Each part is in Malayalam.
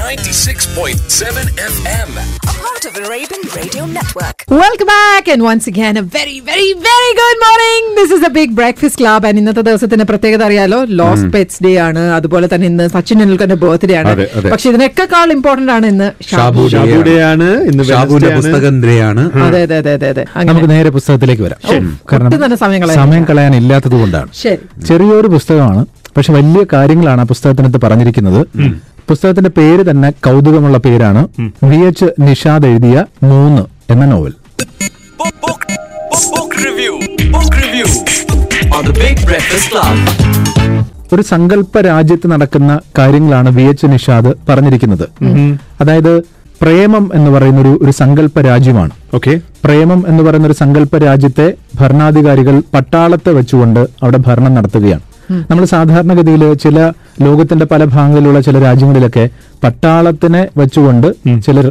96.7 FM, a part of Arabian Radio Network. Welcome back, and once again, a very, very good morning. This is the Big Breakfast Club, and ഇന്നത്തെ ദിവസത്തിന്റെ പ്രത്യേകത അറിയാലോ, ലോസ്റ്റ് പെറ്റ്സ് ഡേ ആണ്. അതുപോലെ തന്നെ ഇന്ന് സച്ചിൻ ടെണ്ടുൽക്കറിന്റെ ബർത്ത്ഡേ ആണ്. പക്ഷെ ഇതിനൊക്കെക്കാൾ ഇമ്പോർട്ടന്റ് ആണ് ഇന്ന് ഷാബു ഡേ ആണ്, ഇന്ന് ഷാബുവിന്റെ പുസ്തകം ഡേ ആണ്. അതെ. നമുക്ക് നേരെ പുസ്തകത്തിലേക്ക് വരാം, കാരണം സമയം കളയാൻ ഇല്ലാത്തത് കൊണ്ടാണ്. ചെറിയൊരു പുസ്തകമാണ്, പക്ഷെ വലിയ കാര്യങ്ങളാണ് ആ പുസ്തകത്തിനകത്ത് പറഞ്ഞിരിക്കുന്നത്. പുസ്തകത്തിന്റെ പേര് തന്നെ കൗതുകമുള്ള പേരാണ്. വി എച്ച് നിഷാദ് എഴുതിയ 3 എന്ന നോവൽ. ഒരു സങ്കല്പ രാജ്യത്ത് നടക്കുന്ന കാര്യങ്ങളാണ് വി എച്ച് നിഷാദ് പറഞ്ഞിരിക്കുന്നത്. അതായത് പ്രേമം എന്ന് പറയുന്ന ഒരു സങ്കല്പ രാജ്യമാണ്. ഓക്കെ, പ്രേമം എന്ന് പറയുന്ന ഒരു സങ്കല്പ രാജ്യത്തെ ഭരണാധികാരികൾ പട്ടാളത്തെ വെച്ചുകൊണ്ട് അവിടെ ഭരണം നടത്തുകയാണ്. നമ്മൾ സാധാരണഗതിയിൽ ചില ലോകത്തിന്റെ പല ഭാഗങ്ങളിലുള്ള ചില രാജ്യങ്ങളിലൊക്കെ പട്ടാളത്തിനെ വെച്ചുകൊണ്ട് ചിലർ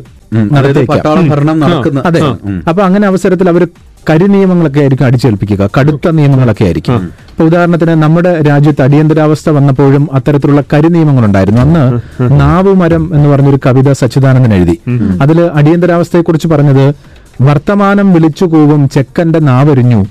നടത്തുന്ന, അതെ, അപ്പൊ അങ്ങനെ അവസരത്തിൽ അവർ കരിനിയമങ്ങളൊക്കെ ആയിരിക്കും അടിച്ചേൽപ്പിക്കുക, കടുത്ത നിയമങ്ങളൊക്കെ ആയിരിക്കും. ഇപ്പൊ ഉദാഹരണത്തിന് നമ്മുടെ രാജ്യത്ത് അടിയന്തരാവസ്ഥ വന്നപ്പോഴും അത്തരത്തിലുള്ള കരിനിയമങ്ങളുണ്ടായിരുന്നു. അന്ന് നാവുമരം എന്ന് പറഞ്ഞൊരു കവിത സച്ചിദാനന്ദൻ എഴുതി. അതിൽ അടിയന്തരാവസ്ഥയെ കുറിച്ച് പറഞ്ഞത്, വർത്തമാനം വിളിച്ചു കൂവും ചെക്കന്റെ നാവരിഞ്ഞു,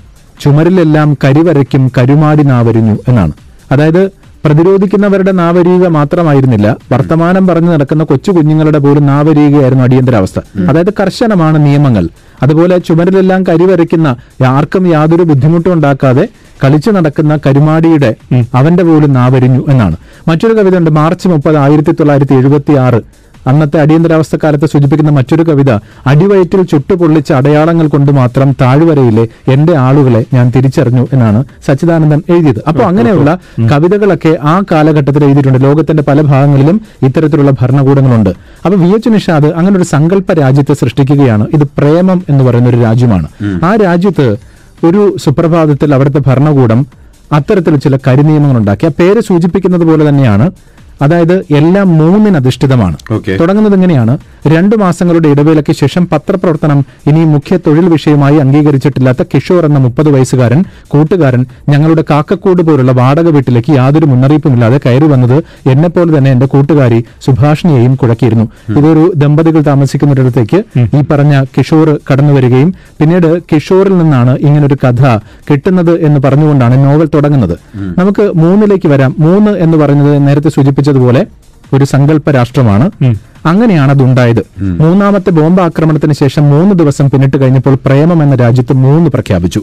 ചുമരിലെല്ലാം കരിവരയ്ക്കും കരുമാടി നാവരിഞ്ഞു എന്നാണ്. അതായത് പ്രതിരോധിക്കുന്നവരുടെ നാവരിയുക മാത്രമായിരുന്നില്ല, വർത്തമാനം പറഞ്ഞു നടക്കുന്ന കൊച്ചു കുഞ്ഞുങ്ങളുടെ പോലും നാവരിയുകയായിരുന്നു അടിയന്തരാവസ്ഥ. അതായത് കർശനമാണ് നിയമങ്ങൾ. അതുപോലെ ചുമരിലെല്ലാം കരിവരയ്ക്കുന്ന, ആർക്കും യാതൊരു ബുദ്ധിമുട്ടും ഉണ്ടാക്കാതെ കളിച്ചു നടക്കുന്ന കരുമാടിയുടെ അവന്റെ പോലും നാവരിഞ്ഞു എന്നാണ്. മറ്റൊരു കവിത ഉണ്ട്, മാർച്ച് 30 1976, അന്നത്തെ അടിയന്തരാവസ്ഥ കാലത്ത് സൂചിപ്പിക്കുന്ന മറ്റൊരു കവിത, അടിവയറ്റിൽ ചുട്ടുപൊള്ളിച്ച അടയാളങ്ങൾ കൊണ്ട് മാത്രം താഴ്വരയിലെ എന്റെ ആളുകളെ ഞാൻ തിരിച്ചറിഞ്ഞു എന്നാണ് സച്ചിദാനന്ദൻ എഴുതിയത്. അപ്പോൾ അങ്ങനെയുള്ള കവിതകളൊക്കെ ആ കാലഘട്ടത്തിൽ എഴുതിയിട്ടുണ്ട്. ലോകത്തിന്റെ പല ഭാഗങ്ങളിലും ഇത്തരത്തിലുള്ള ഭരണകൂടങ്ങളുണ്ട്. അപ്പൊ വി എച്ച് നിഷാദ് അങ്ങനെ ഒരു സങ്കല്പ രാജ്യത്തെ സൃഷ്ടിക്കുകയാണ്. ഇത് പ്രേമം എന്ന് പറയുന്ന ഒരു രാജ്യമാണ്. ആ രാജ്യത്ത് ഒരു സുപ്രഭാതത്തിൽ അവിടുത്തെ ഭരണകൂടം അത്തരത്തിൽ ചില കരിനിയമങ്ങൾ ഉണ്ടാക്കി. ആ പേര് സൂചിപ്പിക്കുന്നത് പോലെ തന്നെയാണ്. അതായത് എല്ലാം 3 അധിഷ്ഠിതമാണ്. തുടങ്ങുന്നത് എങ്ങനെയാണ്, 2 മാസങ്ങളുടെ ഇടവേളയ്ക്ക് ശേഷം പത്രപ്രവർത്തനം ഇനി മുഖ്യ തൊഴിൽ വിഷയമായി അംഗീകരിച്ചിട്ടില്ലാത്ത കിഷോർ എന്ന 30 വയസ്സുകാരൻ കൂട്ടുകാരൻ ഞങ്ങളുടെ കാക്കക്കൂട് പോലുള്ള വാടക വീട്ടിലേക്ക് യാതൊരു മുന്നറിയിപ്പുമില്ലാതെ കയറി വന്നത് എന്നെപ്പോലെ തന്നെ എന്റെ കൂട്ടുകാരി സുഭാഷിണിയെയും കുഴക്കിയിരുന്നു. ഇതൊരു ദമ്പതികൾ താമസിക്കുന്നിടത്തേക്ക് ഈ പറഞ്ഞ കിഷോർ കടന്നു വരികയും പിന്നീട് കിഷോറിൽ നിന്നാണ് ഇങ്ങനൊരു കഥ കിട്ടുന്നത് എന്ന് പറഞ്ഞുകൊണ്ടാണ് നോവൽ തുടങ്ങുന്നത്. നമുക്ക് 3ലേക്ക് വരാം. 3 എന്ന് പറഞ്ഞത് നേരത്തെ സൂചിപ്പിച്ച പോലെ ഒരു സങ്കല്പ രാഷ്ട്രമാണ്. അങ്ങനെയാണ് അതുണ്ടായത്. 3ാമത്തെ ബോംബാക്രമണത്തിന് ശേഷം 3 ദിവസം പിന്നിട്ട് കഴിഞ്ഞപ്പോൾ പ്രേമം എന്ന രാജ്യത്ത് 3 പ്രഖ്യാപിച്ചു.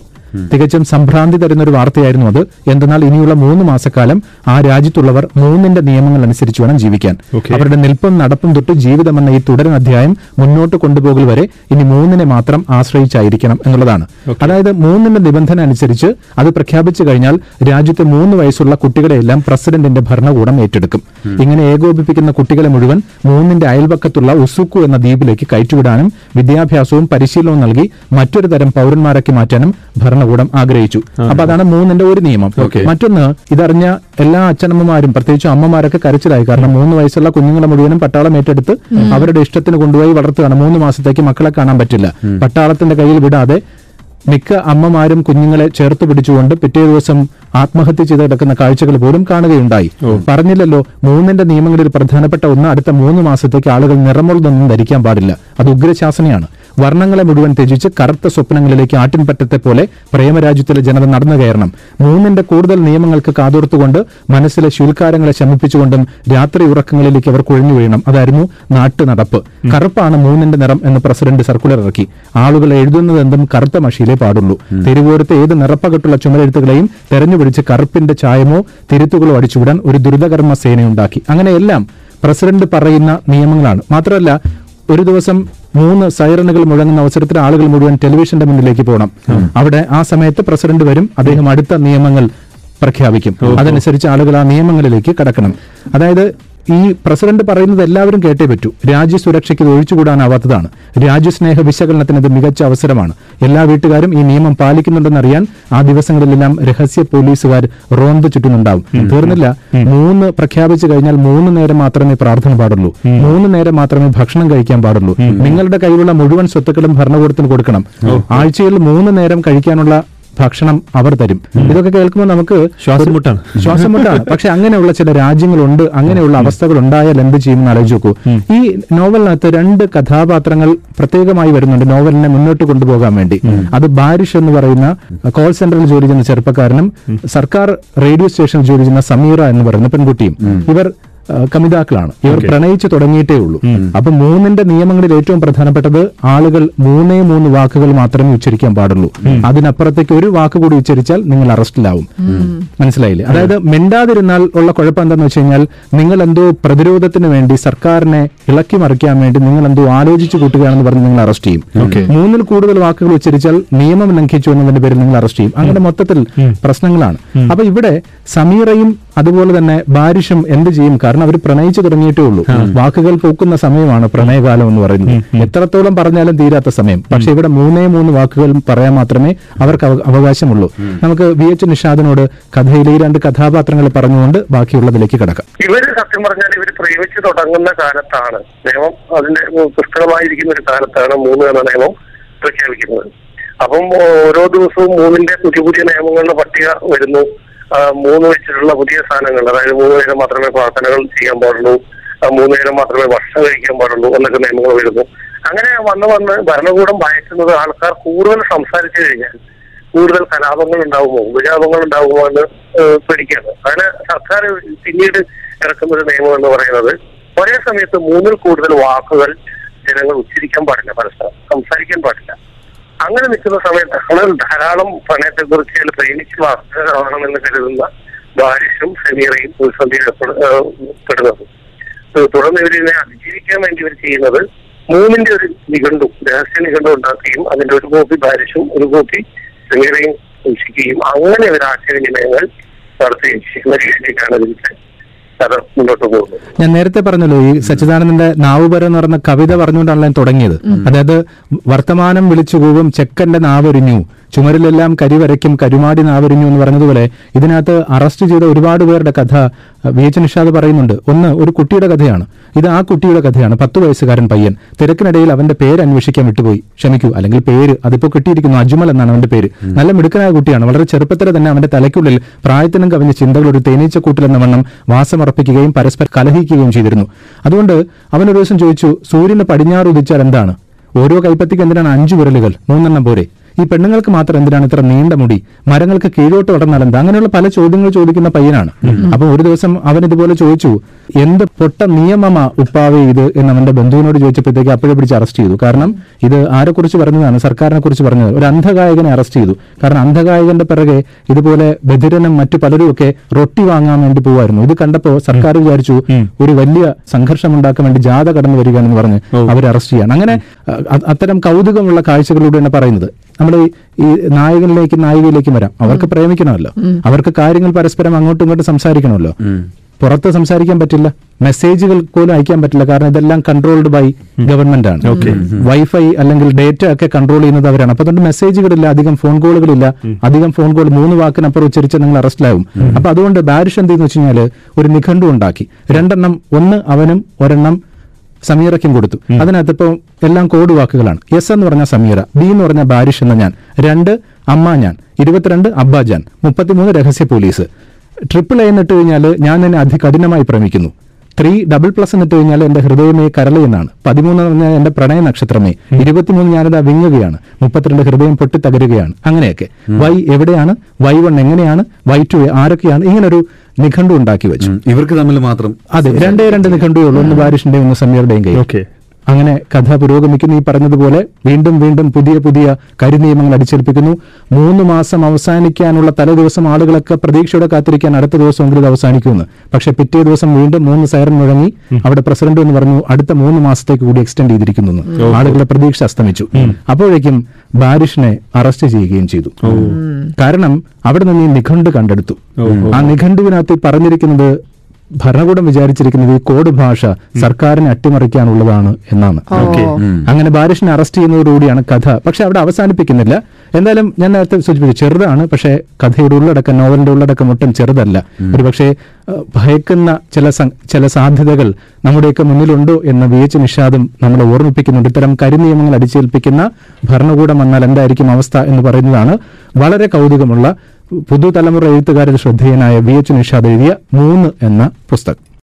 തികച്ചും സംഭ്രാന്തി തരുന്ന ഒരു വാർത്തയായിരുന്നു അത്. എന്തെന്നാൽ ഇനിയുള്ള 3 മാസക്കാലം ആ രാജ്യത്തുള്ളവർ 3ന്റെ നിയമങ്ങൾ അനുസരിച്ച് വേണം ജീവിക്കാൻ. അവരുടെ നിൽപ്പും നടപ്പും തൊട്ട് ജീവിതമെന്ന ഈ തുടരധ്യായം മുന്നോട്ട് കൊണ്ടുപോകൽ വരെ ഇനി 3നെ മാത്രം ആശ്രയിച്ചായിരിക്കണം എന്നുള്ളതാണ്. അതായത് 3ന്റെ നിബന്ധന അനുസരിച്ച് അത് പ്രഖ്യാപിച്ചു കഴിഞ്ഞാൽ രാജ്യത്തെ 3 വയസ്സുള്ള കുട്ടികളെയെല്ലാം പ്രസിഡന്റിന്റെ ഭരണകൂടം ഏറ്റെടുക്കും. ഇങ്ങനെ ഏകോപിപ്പിക്കുന്ന കുട്ടികളെ മുഴുവൻ 3ന്റെ അയൽപക്കത്തുള്ള ഉസുക്കു എന്ന ദ്വീപിലേക്ക് കയറ്റിവിടാനും വിദ്യാഭ്യാസവും പരിശീലനവും നൽകി മറ്റൊരു തരം പൗരന്മാരാക്കി മാറ്റാനും ഭരണകൂടം ആഗ്രഹിച്ചു. അപ്പൊ അതാണ് 3ന്റെ ഒരു നിയമം. മറ്റൊന്ന്, ഇതറിഞ്ഞ എല്ലാ അച്ഛനമ്മമാരും പ്രത്യേകിച്ച് അമ്മമാരൊക്കെ കരച്ചിലായി. കാരണം 3 വയസ്സുള്ള കുഞ്ഞുങ്ങളെ മുഴുവനും പട്ടാളം ഏറ്റെടുത്ത് അവരുടെ ഇഷ്ടത്തിന് കൊണ്ടുപോയി വളർത്തുകയാണ്. 3 മാസത്തേക്ക് മക്കളെ കാണാൻ പറ്റില്ല. പട്ടാളത്തിന്റെ കയ്യിൽ വിടാതെ മിക്ക അമ്മമാരും കുഞ്ഞുങ്ങളെ ചേർത്ത് പിടിച്ചുകൊണ്ട് പിറ്റേ ദിവസം ആത്മഹത്യ ചെയ്ത് കിടക്കുന്ന കാഴ്ചകൾ പോലും കാണുകയുണ്ടായി. പറഞ്ഞില്ലല്ലോ, 3ന്റെ നിയമങ്ങളിൽ പ്രധാനപ്പെട്ട ഒന്ന്, അടുത്ത 3 മാസത്തേക്ക് ആളുകൾ നിറമുള്ളതൊന്നും ധരിക്കാൻ പാടില്ല. അത് ഉഗ്രശാസനയാണ്. വർണ്ണങ്ങളെ മുഴുവൻ ത്യജിച്ച് കറുത്ത സ്വപ്നങ്ങളിലേക്ക് ആട്ടിൻപറ്റത്തെ പോലെ പ്രേമരാജ്യത്തിലെ ജനത നടന്നു കയറണം. 3ന്റെ കൂടുതൽ നിയമങ്ങൾക്ക് കാതോർത്തുകൊണ്ട് മനസ്സിലെ ശൂൽക്കാരങ്ങളെ ശമിപ്പിച്ചുകൊണ്ടും രാത്രി ഉറക്കങ്ങളിലേക്ക് അവർ കുഴഞ്ഞു വീഴണം. അതായിരുന്നു നാട്ടു നടപ്പ്. കറുപ്പാണ് 3ന്റെ നിറം എന്ന് പ്രസിഡന്റ് സർക്കുലർ ഇറക്കി. ആളുകൾ എഴുതുന്നതെന്തും കറുത്ത മഷിയിലേ പാടുള്ളൂ. തെരുവോരത്തെ ഏത് നിറപ്പകട്ടുള്ള ചുമരെഴുത്തുകളെയും തെരഞ്ഞുപിടിച്ച് കറുപ്പിന്റെ ചായമോ തിരുത്തുകളോ അടിച്ചുവിടാൻ ഒരു ദുരിതകർമ്മ സേനയുണ്ടാക്കി. അങ്ങനെയെല്ലാം പ്രസിഡന്റ് പറയുന്ന നിയമങ്ങളാണ്. മാത്രമല്ല, ഒരു ദിവസം 3 സൈറണുകൾ മുഴങ്ങുന്ന അവസരത്തിൽ ആളുകൾ മുഴുവൻ ടെലിവിഷന്റെ മുന്നിലേക്ക് പോകണം. അവിടെ ആ സമയത്ത് പ്രസിഡന്റ് വരും. അദ്ദേഹം അടുത്ത നിയമങ്ങൾ പ്രഖ്യാപിക്കും. അതനുസരിച്ച് ആളുകൾ ആ നിയമങ്ങളിലേക്ക് കടക്കണം. അതായത് ഈ പ്രസിഡന്റ് പറയുന്നത് എല്ലാവരും കേട്ടേ പറ്റൂ. രാജ്യസുരക്ഷയ്ക്ക് ഇത് ഒഴിച്ചുകൂടാനാവാത്തതാണ്. രാജ്യസ്നേഹ വിശകലനത്തിന് ഇത് മികച്ച അവസരമാണ്. എല്ലാ വീട്ടുകാരും ഈ നിയമം പാലിക്കുന്നുണ്ടെന്നറിയാൻ ആ ദിവസങ്ങളിലെല്ലാം രഹസ്യ പോലീസുകാർ റോന്ത് ചുറ്റുന്നുണ്ടാവും. തീർന്നില്ല, 3 പ്രഖ്യാപിച്ചു കഴിഞ്ഞാൽ 3 നേരം മാത്രമേ പ്രാർത്ഥന പാടുള്ളൂ. 3 നേരം മാത്രമേ ഭക്ഷണം കഴിക്കാൻ പാടുള്ളൂ. നിങ്ങളുടെ കയ്യിലുള്ള മുഴുവൻ സ്വത്തുക്കളും ഭരണകൂടത്തിന് കൊടുക്കണം. ആഴ്ചയിൽ 3 നേരം കഴിക്കാനുള്ള ഭക്ഷണം അവർ തരും. ഇതൊക്കെ കേൾക്കുമ്പോൾ നമുക്ക് ശ്വാസമുട്ടാണ്. പക്ഷെ അങ്ങനെയുള്ള ചില രാജ്യങ്ങളുണ്ട്, അങ്ങനെയുള്ള അവസ്ഥകൾ ഉണ്ടായാൽ എന്ത് ചെയ്യുമെന്ന് ആലോചിച്ച് നോക്കൂ. ഈ നോവലിനകത്ത് രണ്ട് കഥാപാത്രങ്ങൾ പ്രത്യേകമായി വരുന്നുണ്ട് നോവലിനെ മുന്നോട്ട് കൊണ്ടുപോകാൻ വേണ്ടി. അത് ബാരിഷ് എന്ന് പറയുന്ന കോൾ സെന്ററിൽ ജോലി ചെയ്യുന്ന ചെറുപ്പക്കാരനും സർക്കാർ റേഡിയോ സ്റ്റേഷനിൽ ജോലി ചെയ്യുന്ന സമീറ എന്ന് പറയുന്ന പെൺകുട്ടിയും. ഇവർ കമിതാക്കളാണ്. ഇവർ പ്രണയിച്ചു തുടങ്ങിയിട്ടേ ഉള്ളൂ. അപ്പൊ മൂന്നിന്റെ നിയമങ്ങളിൽ ഏറ്റവും പ്രധാനപ്പെട്ടത് ആളുകൾ 3 വാക്കുകൾ മാത്രമേ ഉച്ചരിക്കാൻ പാടുള്ളൂ. അതിനപ്പുറത്തേക്ക് ഒരു വാക്ക് കൂടി ഉച്ചരിച്ചാൽ നിങ്ങൾ അറസ്റ്റിലാവും. മനസ്സിലായില്ലേ? അതായത് മിണ്ടാതിരുന്നാൽ ഉള്ള കുഴപ്പം എന്താണെന്ന് വെച്ച് കഴിഞ്ഞാൽ നിങ്ങൾ എന്തോ പ്രതിരോധത്തിന് വേണ്ടി സർക്കാരിനെ ഇളക്കി മറിക്കാൻ വേണ്ടി നിങ്ങൾ എന്തോ ആലോചിച്ചു കൂട്ടുകയാണെന്ന് പറഞ്ഞ് നിങ്ങൾ അറസ്റ്റ് ചെയ്യും. 3 കൂടുതൽ വാക്കുകൾ ഉച്ചരിച്ചാൽ നിയമം ലംഘിച്ചു എന്നതിന്റെ പേരിൽ നിങ്ങൾ അറസ്റ്റ് ചെയ്യും. അങ്ങനെ മൊത്തത്തിൽ പ്രശ്നങ്ങളാണ്. അപ്പൊ ഇവിടെ സമീറയും അതുപോലെ തന്നെ ബാരിഷും എന്ത് ചെയ്യും? കാരണം അവർ പ്രണയിച്ചു തുടങ്ങിയിട്ടേ ഉള്ളൂ. വാക്കുകൾ പൂക്കുന്ന സമയമാണ് പ്രണയകാലം എന്ന് പറയുന്നത്. എത്രത്തോളം പറഞ്ഞാലും തീരാത്ത സമയം. പക്ഷെ ഇവിടെ 3 വാക്കുകൾ പറയാൻ മാത്രമേ അവർക്ക് അവകാശമുള്ളൂ. നമുക്ക് VH നിഷാദിനോട് കഥയിലെ ഈ രണ്ട് കഥാപാത്രങ്ങൾ പറഞ്ഞുകൊണ്ട് ബാക്കിയുള്ളതിലേക്ക് കടക്കാം. ഇവര് സത്യം പറഞ്ഞാൽ ഇവർ പ്രയോഗിച്ചു തുടങ്ങുന്ന കാലത്താണ് നിയമം അതിന്റെ പുസ്തകമായിരിക്കുന്ന ഒരു കാലത്താണ് 3 എന്ന നിയമം പ്രഖ്യാപിക്കുന്നത്. അപ്പം ഓരോ ദിവസവും 3ന്റെ പുതിയ പുതിയ നിയമങ്ങളുടെ പട്ടിക വരുന്നു. 3 വെച്ചിട്ടുള്ള പുതിയ സാധനങ്ങൾ, അതായത് 3 നേരം മാത്രമേ പ്രാർത്ഥനകൾ ചെയ്യാൻ പാടുള്ളൂ, 3 നേരം മാത്രമേ ഭക്ഷണം കഴിക്കാൻ പാടുള്ളൂ എന്നൊക്കെ നിയമങ്ങൾ വരുന്നു. അങ്ങനെ വന്ന് ഭരണകൂടം ഭയക്കുന്നത് ആൾക്കാർ കൂടുതൽ സംസാരിച്ചു കഴിഞ്ഞാൽ കൂടുതൽ കലാപങ്ങൾ ഉണ്ടാകുമോ, വിലാപങ്ങൾ ഉണ്ടാകുമോ എന്ന് പേടിക്കുകയാണ്. അങ്ങനെ സർക്കാർ പിന്നീട് ഇറക്കുന്ന ഒരു നിയമം എന്ന് പറയുന്നത് ഒരേ സമയത്ത് 3 കൂടുതൽ വാക്കുകൾ ജനങ്ങൾ ഉച്ചരിക്കാൻ പാടില്ല, പരസ്പരം സംസാരിക്കാൻ പാടില്ല. അങ്ങനെ നിൽക്കുന്ന സമയത്താണ് ധാരാളം പ്രണയത്തെ കുറിച്ച് പ്രേമിച്ച് വാർത്തകളാണെന്ന് കരുതുന്ന ബാരിഷും സമീറയും പ്രതിസന്ധിയിൽപ്പെടുന്നത്. തുടർന്ന് ഇവരിനെ അതിജീവിക്കാൻ വേണ്ടി ഇവർ ചെയ്യുന്നത് 3ന്റെ ഒരു നിഘണ്ടു, രഹസ്യ നിഘണ്ടു ഉണ്ടാക്കുകയും അതിന്റെ ഒരു കോപ്പി ബാരിഷും ഒരു കോപ്പി സമീറയും സൂക്ഷിക്കുകയും അങ്ങനെ ഇവർ ആശയവിനിമയങ്ങൾ നടത്തുകയും ചെയ്യുന്ന രീതിയിലേക്കാണ് അതിന്റെ ഞാൻ നേരത്തെ പറഞ്ഞല്ലോ. ഈ സച്ചിദാനന്ദന്റെ നാവുപരം എന്ന് പറഞ്ഞ കവിത പറഞ്ഞുകൊണ്ടാണ് തുടങ്ങിയത്. അതായത് വർത്തമാനം വിളിച്ചു കൂവും ചെക്കന്റെ നാവൊരിഞ്ഞു, ചുമരിലെല്ലാം കരിവരയ്ക്കും കരുമാടി നാവൊരിഞ്ഞു എന്ന് പറഞ്ഞതുപോലെ ഇതിനകത്ത് അറസ്റ്റ് ചെയ്ത ഒരുപാട് പേരുടെ കഥ VH നിഷാദ് പറയുന്നുണ്ട്. ഒരു കുട്ടിയുടെ കഥയാണ് ഇത്. ആ കുട്ടിയുടെ കഥയാണ് 10 വയസ്സുകാരൻ പയ്യൻ തിരക്കിനിടയിൽ അവന്റെ പേര് അന്വേഷിക്കാൻ വിട്ടുപോയി. ക്ഷമിക്കൂ, അല്ലെങ്കിൽ പേര് അതിപ്പോ കിട്ടിയിരിക്കുന്നു. അജ്മൽ എന്നാണ് അവന്റെ പേര്. നല്ല മിടുക്കനായ കുട്ടിയാണ്. വളരെ ചെറുപ്പത്തിൽ തന്നെ അവന്റെ തലയ്ക്കുള്ളിൽ പ്രായത്തിനും കവിഞ്ഞ ചിന്തകൾ ഒരു തേനീച്ചക്കൂട്ടിലെന്ന വണ്ണം വാസമർപ്പിക്കുകയും പരസ്പരം കലഹിക്കുകയും ചെയ്തിരുന്നു. അതുകൊണ്ട് അവൻ ഒരു ദിവസം ചോദിച്ചു, സൂര്യന് പടിഞ്ഞാറ് ഉദിച്ചാൽ എന്താണ്? ഓരോ കൈപ്പത്തിക്ക് എന്തിനാണ് 5 വിരലുകൾ? 3 പോരെ? ഈ പെണ്ണുങ്ങൾക്ക് മാത്രം എന്തിനാണ് ഇത്ര നീണ്ട മുടി? മരങ്ങൾക്ക് കീഴോട്ട് വളർന്നാൽ എന്താ? അങ്ങനെയുള്ള പല ചോദ്യങ്ങൾ ചോദിക്കുന്ന പയ്യനാണ്. അപ്പൊ ഒരു ദിവസം അവൻ ഇതുപോലെ ചോദിച്ചു, എന്ത് പൊട്ട നിയമമാ ഉപ്പാവേ ഇത് എന്ന് അവന്റെ ബന്ധുവിനോട് ചോദിച്ചപ്പോഴത്തേക്ക് അപ്പോഴേ പിടിച്ച് അറസ്റ്റ് ചെയ്തു. കാരണം ഇത് ആരെക്കുറിച്ച് പറഞ്ഞതാണ്? സർക്കാരിനെ കുറിച്ച് പറഞ്ഞത്. ഒരു അന്ധഗായകനെ അറസ്റ്റ് ചെയ്തു. കാരണം അന്ധഗായകന്റെ പിറകെ ഇതുപോലെ ബധിരനും മറ്റു പലരും ഒക്കെ റൊട്ടി വാങ്ങാൻ വേണ്ടി പോവായിരുന്നു. ഇത് കണ്ടപ്പോ സർക്കാർ വിചാരിച്ചു ഒരു വലിയ സംഘർഷം ഉണ്ടാക്കാൻ വേണ്ടി ജാഥ കടന്നു വരികയാണെന്ന് പറഞ്ഞ് അവരെ അറസ്റ്റ് ചെയ്യാണ്. അങ്ങനെ അത്തരം കൗതുകമുള്ള കാഴ്ചകളിലൂടെയാണ് പറയുന്നത്. നമ്മുടെ ഈ നായികയിലേക്കും വരാം. അവർക്ക് പ്രേമിക്കണമല്ലോ, അവർക്ക് കാര്യങ്ങൾ പരസ്പരം അങ്ങോട്ടും ഇങ്ങോട്ടും സംസാരിക്കണമല്ലോ. പുറത്ത് സംസാരിക്കാൻ പറ്റില്ല, മെസ്സേജുകൾ പോലും അയക്കാൻ പറ്റില്ല. കാരണം ഇതെല്ലാം കൺട്രോൾഡ് ബൈ ഗവൺമെന്റ് ആണ്. വൈഫൈ അല്ലെങ്കിൽ ഡേറ്റ ഒക്കെ കൺട്രോൾ ചെയ്യുന്നത് അവരാണ്. അപ്പൊ അതുകൊണ്ട് മെസ്സേജുകളില്ല, അധികം ഫോൺ കോൾ 3 വാക്കിനപ്പുറം ഉച്ചരിച്ച് നിങ്ങൾ അറസ്റ്റിലാവും. അപ്പൊ അതുകൊണ്ട് ബാരിഷ് എന്ത് ചെയ്യുന്നു വെച്ച് കഴിഞ്ഞാല് ഒരു നിഘണ്ടു ഉണ്ടാക്കി. 2 ഒന്ന് അവനും 1 സമീറയ്ക്കും കൊടുത്തു. അതിനകത്ത് ഇപ്പോൾ എല്ലാം കോഡ് വാക്കുകളാണ്. എസ് എന്ന് പറഞ്ഞ സമീറ, ബി എന്ന് പറഞ്ഞ ബാരിഷ് എന്ന ഞാൻ, 2 അമ്മ ഞാൻ, 22 അബ്ബാജാൻ, 35 രഹസ്യ പോലീസ്, ട്രിപ്പിൾ എ എന്നിട്ട് കഴിഞ്ഞാൽ ഞാൻ എന്നെ അതികഠിനമായി പ്രേമിക്കുന്നു, 3++ എന്നിട്ട് കഴിഞ്ഞാൽ എന്റെ ഹൃദയമേ കരളി എന്നാണ്, 13 പറഞ്ഞാൽ എന്റെ പ്രണയ നക്ഷത്രമേ, 23 ഞാനിതാ വിങ്ങുകയാണ്, 32 ഹൃദയം പൊട്ടി തകരുകയാണ്. അങ്ങനെയൊക്കെ വൈ എവിടെയാണ്, Y1 എങ്ങനെയാണ്, Y2 ആരൊക്കെയാണ്, ഇങ്ങനൊരു നിഘണ്ടു ഉണ്ടാക്കി വെച്ചു. ഇവർക്ക് തമ്മിൽ മാത്രം അതെ 2 നിഘണ്ടു ഉള്ളൂ, ഒന്ന് ബാരിഷിന്റെയും ഒന്ന് സമീറയുടെയും കൈ. അങ്ങനെ കഥ പുരോഗമിക്കുന്നു. ഈ പറഞ്ഞതുപോലെ വീണ്ടും പുതിയ കരിനിയമങ്ങൾ അടിച്ചേൽപ്പിക്കുന്നു. 3 മാസം അവസാനിക്കാനുള്ള തലേ ദിവസം ആളുകളൊക്കെ പ്രതീക്ഷയോടെ കാത്തിരിക്കാൻ അടുത്ത ദിവസമെങ്കിലും ഇത് അവസാനിക്കുമെന്ന്. പക്ഷെ പിറ്റേ ദിവസം വീണ്ടും 3 സൈറൻ മുഴങ്ങി. അവിടെ പ്രസിഡന്റ് എന്ന് പറഞ്ഞു അടുത്ത 3 മാസത്തേക്ക് കൂടി എക്സ്റ്റെൻഡ് ചെയ്തിരിക്കുന്നു. ആളുകളുടെ പ്രതീക്ഷ അസ്തമിച്ചു. അപ്പോഴേക്കും ബാരിഷിനെ അറസ്റ്റ് ചെയ്യുകയും ചെയ്തു. കാരണം അവിടെ നിന്ന് ഈ നിഘണ്ടു കണ്ടെടുത്തു. ആ നിഘണ്ടുവിനകത്ത് പറഞ്ഞിരിക്കുന്നത് ഭരണകൂടം വിചാരിച്ചിരിക്കുന്നത് ഈ കോഡ് ഭാഷ സർക്കാരിനെ അട്ടിമറിക്കാനുള്ളതാണ് എന്നാണ്. അങ്ങനെ ബാരിഷിനെ അറസ്റ്റ് ചെയ്യുന്നതോടുകൂടിയാണ് കഥ. പക്ഷെ അവിടെ അവസാനിപ്പിക്കുന്നില്ല. എന്തായാലും ഞാൻ നേരത്തെ സൂചിപ്പിച്ചു, ചെറുതാണ്, പക്ഷെ കഥയുടെ ഉള്ളടക്കം, നോവലിന്റെ ഉള്ളടക്കം ഒട്ടും ചെറുതല്ല. ഒരു പക്ഷേ ഭയക്കുന്ന ചില സാധ്യതകൾ നമ്മുടെയൊക്കെ മുന്നിലുണ്ടോ എന്ന് വി എച്ച് നിഷാദും നമ്മളെ ഓർമ്മിപ്പിക്കുന്നുണ്ട്. ഇത്തരം കരിനിയമങ്ങൾ അടിച്ചേൽപ്പിക്കുന്ന ഭരണകൂടം എന്നാൽ എന്തായിരിക്കും അവസ്ഥ എന്ന് പറയുന്നതാണ് വളരെ കൗതുകമുള്ള പുതുതലമുറ എഴുത്തുകാരിൽ ശ്രദ്ധേയനായ വി എച്ച് നിഷാദ് എഴുതിയ 3 എന്ന പുസ്തകം.